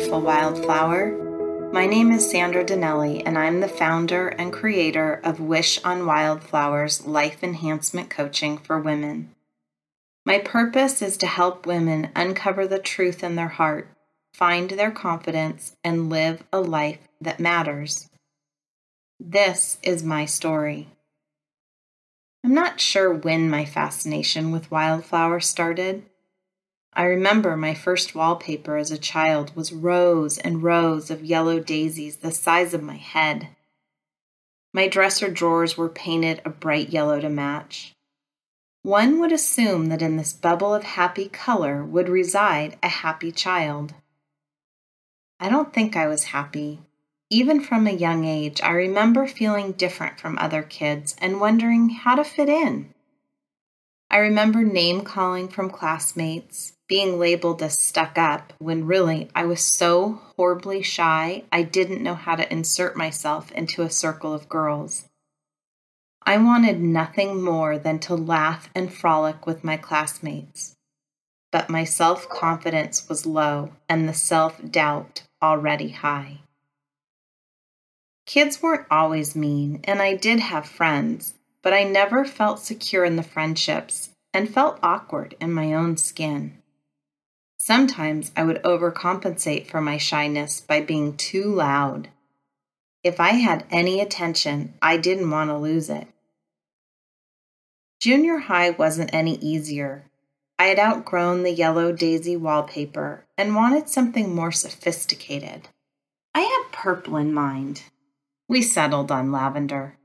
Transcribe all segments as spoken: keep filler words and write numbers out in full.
Wonderful Wildflower. My name is Sandra Donnelly, and I'm the founder and creator of Wish on Wildflowers Life Enhancement Coaching for Women. My purpose is to help women uncover the truth in their heart, find their confidence, and live a life that matters. This is my story. I'm not sure when my fascination with wildflowers started. I remember my first wallpaper as a child was rows and rows of yellow daisies the size of my head. My dresser drawers were painted a bright yellow to match. One would assume that in this bubble of happy color would reside a happy child. I don't think I was happy. Even from a young age, I remember feeling different from other kids and wondering how to fit in. I remember name-calling from classmates, being labeled as stuck-up when really I was so horribly shy I didn't know how to insert myself into a circle of girls. I wanted nothing more than to laugh and frolic with my classmates. But my self-confidence was low and the self-doubt already high. Kids weren't always mean, and I did have friends, but I never felt secure in the friendships and felt awkward in my own skin. Sometimes I would overcompensate for my shyness by being too loud. If I had any attention, I didn't want to lose it. Junior high wasn't any easier. I had outgrown the yellow daisy wallpaper and wanted something more sophisticated. I had purple in mind. We settled on lavender.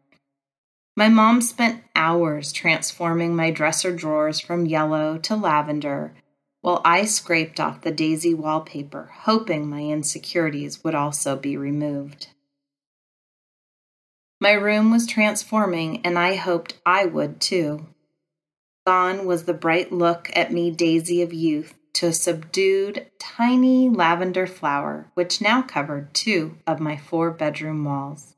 My mom spent hours transforming my dresser drawers from yellow to lavender while I scraped off the daisy wallpaper, hoping my insecurities would also be removed. My room was transforming, and I hoped I would too. Gone was the bright look at me daisy of youth to a subdued, tiny lavender flower, which now covered two of my four-bedroom walls.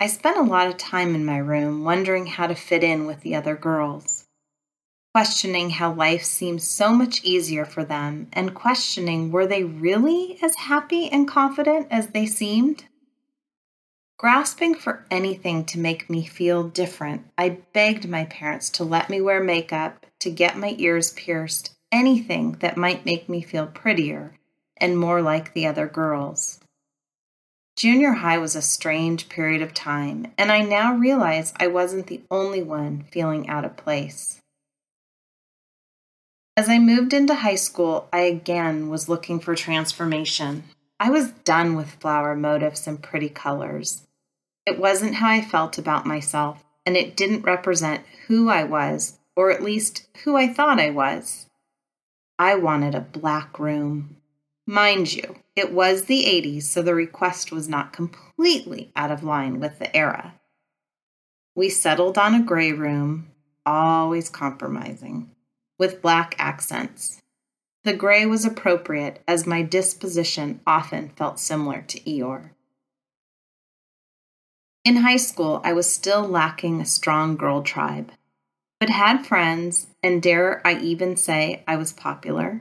I spent a lot of time in my room wondering how to fit in with the other girls, questioning how life seemed so much easier for them, and questioning were they really as happy and confident as they seemed? Grasping for anything to make me feel different, I begged my parents to let me wear makeup, to get my ears pierced, anything that might make me feel prettier and more like the other girls. Junior high was a strange period of time, and I now realize I wasn't the only one feeling out of place. As I moved into high school, I again was looking for transformation. I was done with flower motifs and pretty colors. It wasn't how I felt about myself, and it didn't represent who I was, or at least who I thought I was. I wanted a black room. Mind you, it was the eighties, so the request was not completely out of line with the era. We settled on a gray room, always compromising, with black accents. The gray was appropriate, as my disposition often felt similar to Eeyore. In high school, I was still lacking a strong girl tribe, but had friends, and dare I even say I was popular.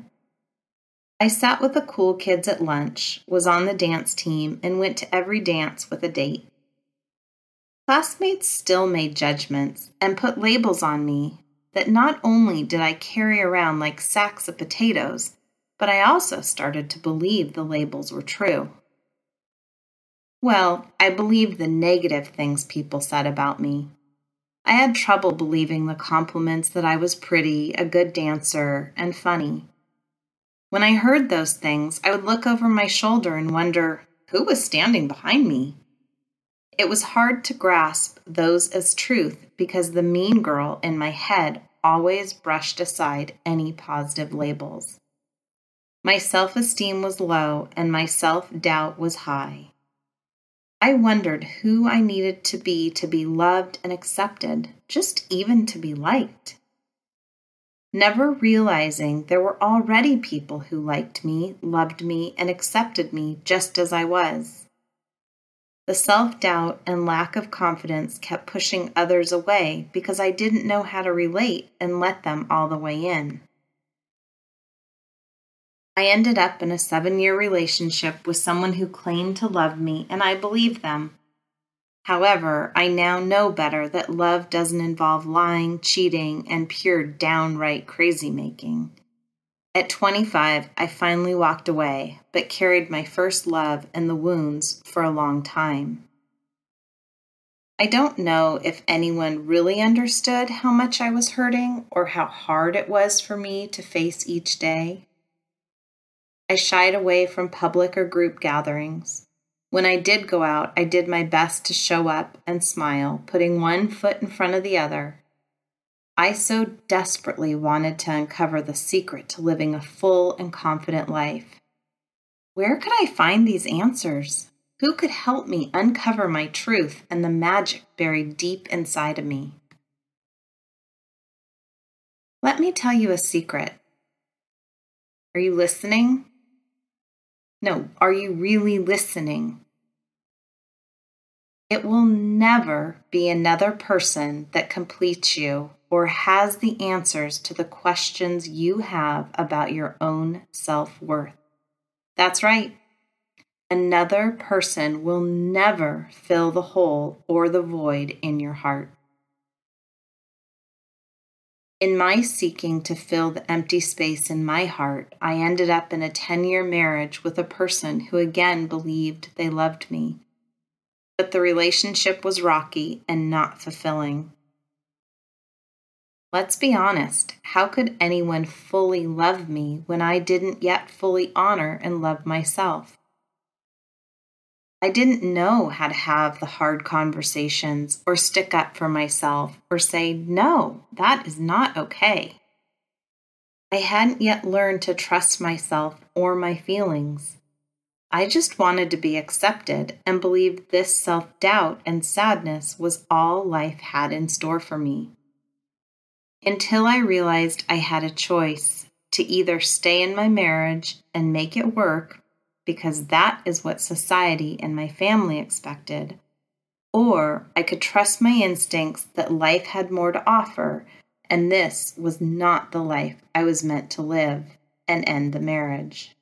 I sat with the cool kids at lunch, was on the dance team, and went to every dance with a date. Classmates still made judgments and put labels on me that not only did I carry around like sacks of potatoes, but I also started to believe the labels were true. Well, I believed the negative things people said about me. I had trouble believing the compliments that I was pretty, a good dancer, and funny. When I heard those things, I would look over my shoulder and wonder, who was standing behind me? It was hard to grasp those as truth because the mean girl in my head always brushed aside any positive labels. My self-esteem was low and my self-doubt was high. I wondered who I needed to be to be loved and accepted, just even to be liked. Never realizing there were already people who liked me, loved me, and accepted me just as I was. The self-doubt and lack of confidence kept pushing others away because I didn't know how to relate and let them all the way in. I ended up in a seven-year relationship with someone who claimed to love me, and I believed them. However, I now know better that love doesn't involve lying, cheating, and pure downright crazy-making. At twenty-five, I finally walked away, but carried my first love and the wounds for a long time. I don't know if anyone really understood how much I was hurting or how hard it was for me to face each day. I shied away from public or group gatherings. When I did go out, I did my best to show up and smile, putting one foot in front of the other. I so desperately wanted to uncover the secret to living a full and confident life. Where could I find these answers? Who could help me uncover my truth and the magic buried deep inside of me? Let me tell you a secret. Are you listening? No, are you really listening? It will never be another person that completes you or has the answers to the questions you have about your own self-worth. That's right. Another person will never fill the hole or the void in your heart. In my seeking to fill the empty space in my heart, I ended up in a ten-year marriage with a person who again believed they loved me. But the relationship was rocky and not fulfilling. Let's be honest, how could anyone fully love me when I didn't yet fully honor and love myself? I didn't know how to have the hard conversations or stick up for myself or say, no, that is not okay. I hadn't yet learned to trust myself or my feelings. I just wanted to be accepted and believed this self-doubt and sadness was all life had in store for me. Until I realized I had a choice to either stay in my marriage and make it work, because that is what society and my family expected, or I could trust my instincts that life had more to offer, and this was not the life I was meant to live, and end the marriage.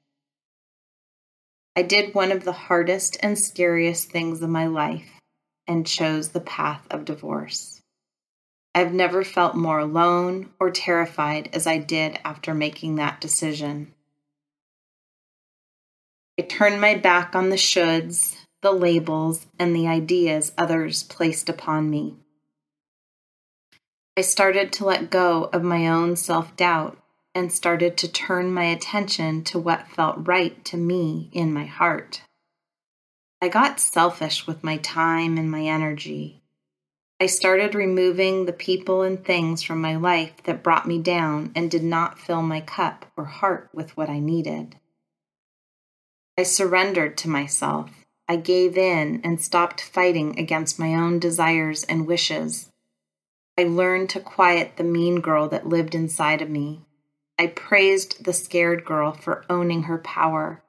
I did one of the hardest and scariest things of my life, and chose the path of divorce. I've never felt more alone or terrified as I did after making that decision. I turned my back on the shoulds, the labels, and the ideas others placed upon me. I started to let go of my own self-doubt and started to turn my attention to what felt right to me in my heart. I got selfish with my time and my energy. I started removing the people and things from my life that brought me down and did not fill my cup or heart with what I needed. I surrendered to myself. I gave in and stopped fighting against my own desires and wishes. I learned to quiet the mean girl that lived inside of me. I praised the scared girl for owning her power.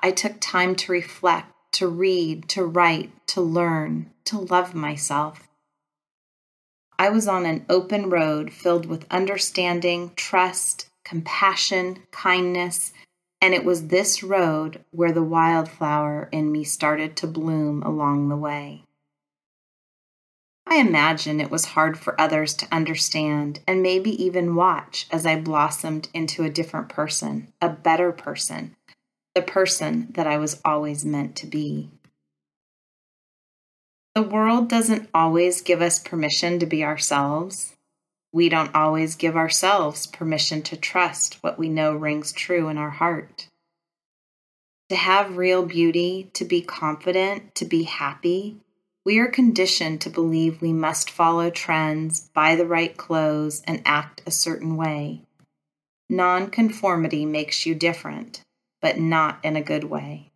I took time to reflect, to read, to write, to learn, to love myself. I was on an open road filled with understanding, trust, compassion, kindness, and it was this road where the wildflower in me started to bloom along the way. I imagine it was hard for others to understand and maybe even watch as I blossomed into a different person, a better person, the person that I was always meant to be. The world doesn't always give us permission to be ourselves. We don't always give ourselves permission to trust what we know rings true in our heart. To have real beauty, to be confident, to be happy, we are conditioned to believe we must follow trends, buy the right clothes, and act a certain way. Nonconformity makes you different, but not in a good way.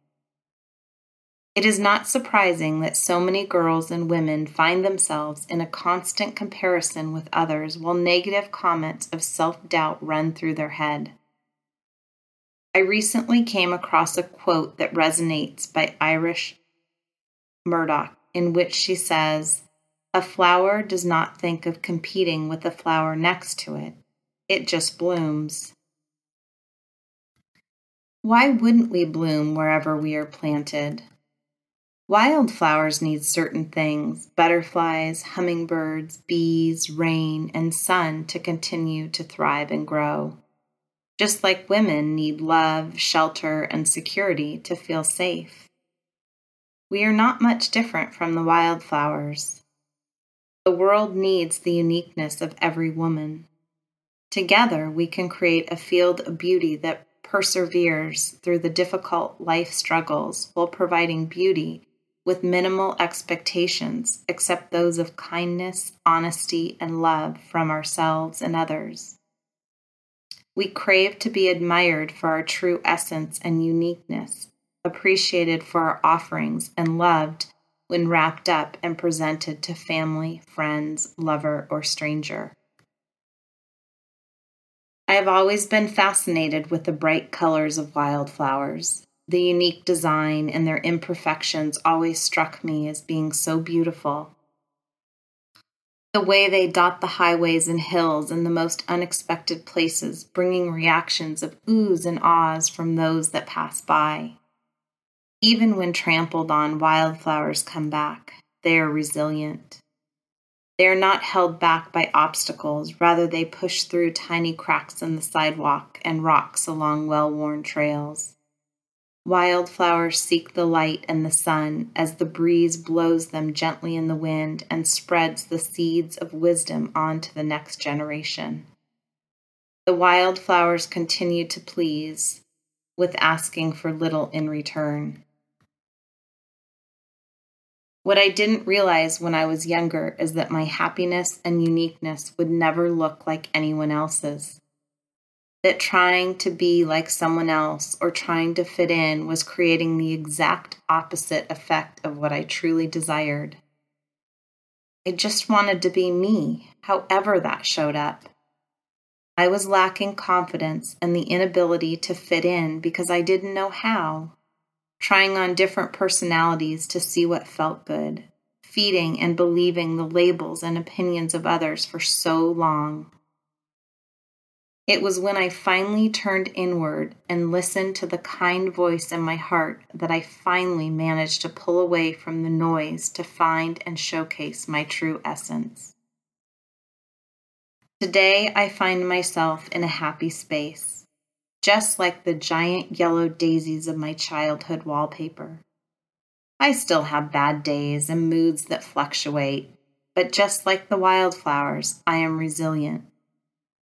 It is not surprising that so many girls and women find themselves in a constant comparison with others while negative comments of self-doubt run through their head. I recently came across a quote that resonates by Iris Murdoch, in which she says, "A flower does not think of competing with the flower next to it. It just blooms." Why wouldn't we bloom wherever we are planted? Wildflowers need certain things, butterflies, hummingbirds, bees, rain, and sun to continue to thrive and grow. Just like women need love, shelter, and security to feel safe. We are not much different from the wildflowers. The world needs the uniqueness of every woman. Together, we can create a field of beauty that perseveres through the difficult life struggles while providing beauty with minimal expectations except those of kindness, honesty, and love from ourselves and others. We crave to be admired for our true essence and uniqueness, appreciated for our offerings, and loved when wrapped up and presented to family, friends, lover, or stranger. I have always been fascinated with the bright colors of wildflowers. The unique design and their imperfections always struck me as being so beautiful. The way they dot the highways and hills in the most unexpected places, bringing reactions of oohs and ahs from those that pass by. Even when trampled on, wildflowers come back. They are resilient. They are not held back by obstacles, rather they push through tiny cracks in the sidewalk and rocks along well-worn trails. Wildflowers seek the light and the sun as the breeze blows them gently in the wind and spreads the seeds of wisdom on to the next generation. The wildflowers continue to please, with asking for little in return. What I didn't realize when I was younger is that my happiness and uniqueness would never look like anyone else's. That trying to be like someone else or trying to fit in was creating the exact opposite effect of what I truly desired. I just wanted to be me, however that showed up. I was lacking confidence and the inability to fit in because I didn't know how. Trying on different personalities to see what felt good, feeding and believing the labels and opinions of others for so long. It was when I finally turned inward and listened to the kind voice in my heart that I finally managed to pull away from the noise to find and showcase my true essence. Today, I find myself in a happy space. Just like the giant yellow daisies of my childhood wallpaper. I still have bad days and moods that fluctuate, but just like the wildflowers, I am resilient.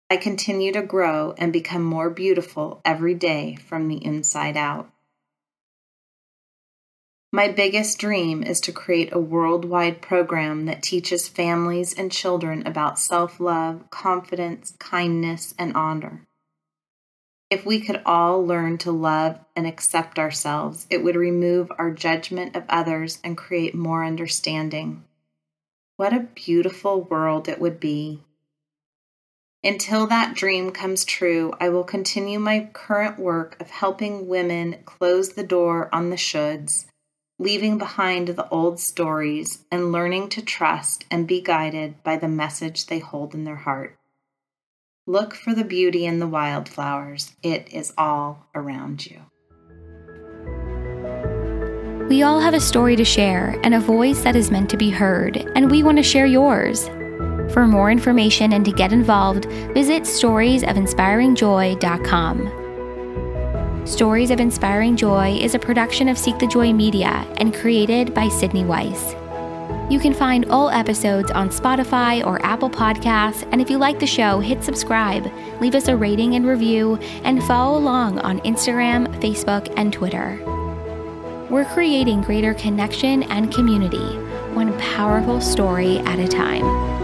I continue to grow and become more beautiful every day from the inside out. My biggest dream is to create a worldwide program that teaches families and children about self-love, confidence, kindness, and honor. If we could all learn to love and accept ourselves, it would remove our judgment of others and create more understanding. What a beautiful world it would be. Until that dream comes true, I will continue my current work of helping women close the door on the shoulds, leaving behind the old stories, and learning to trust and be guided by the message they hold in their heart. Look for the beauty in the wildflowers. It is all around you. We all have a story to share and a voice that is meant to be heard, and we want to share yours. For more information and to get involved, visit stories of inspiring joy dot com. Stories of Inspiring Joy is a production of Seek the Joy Media and created by Sydney Weiss. You can find all episodes on Spotify or Apple Podcasts, and if you like the show, hit subscribe, leave us a rating and review, and follow along on Instagram, Facebook, and Twitter. We're creating greater connection and community, one powerful story at a time.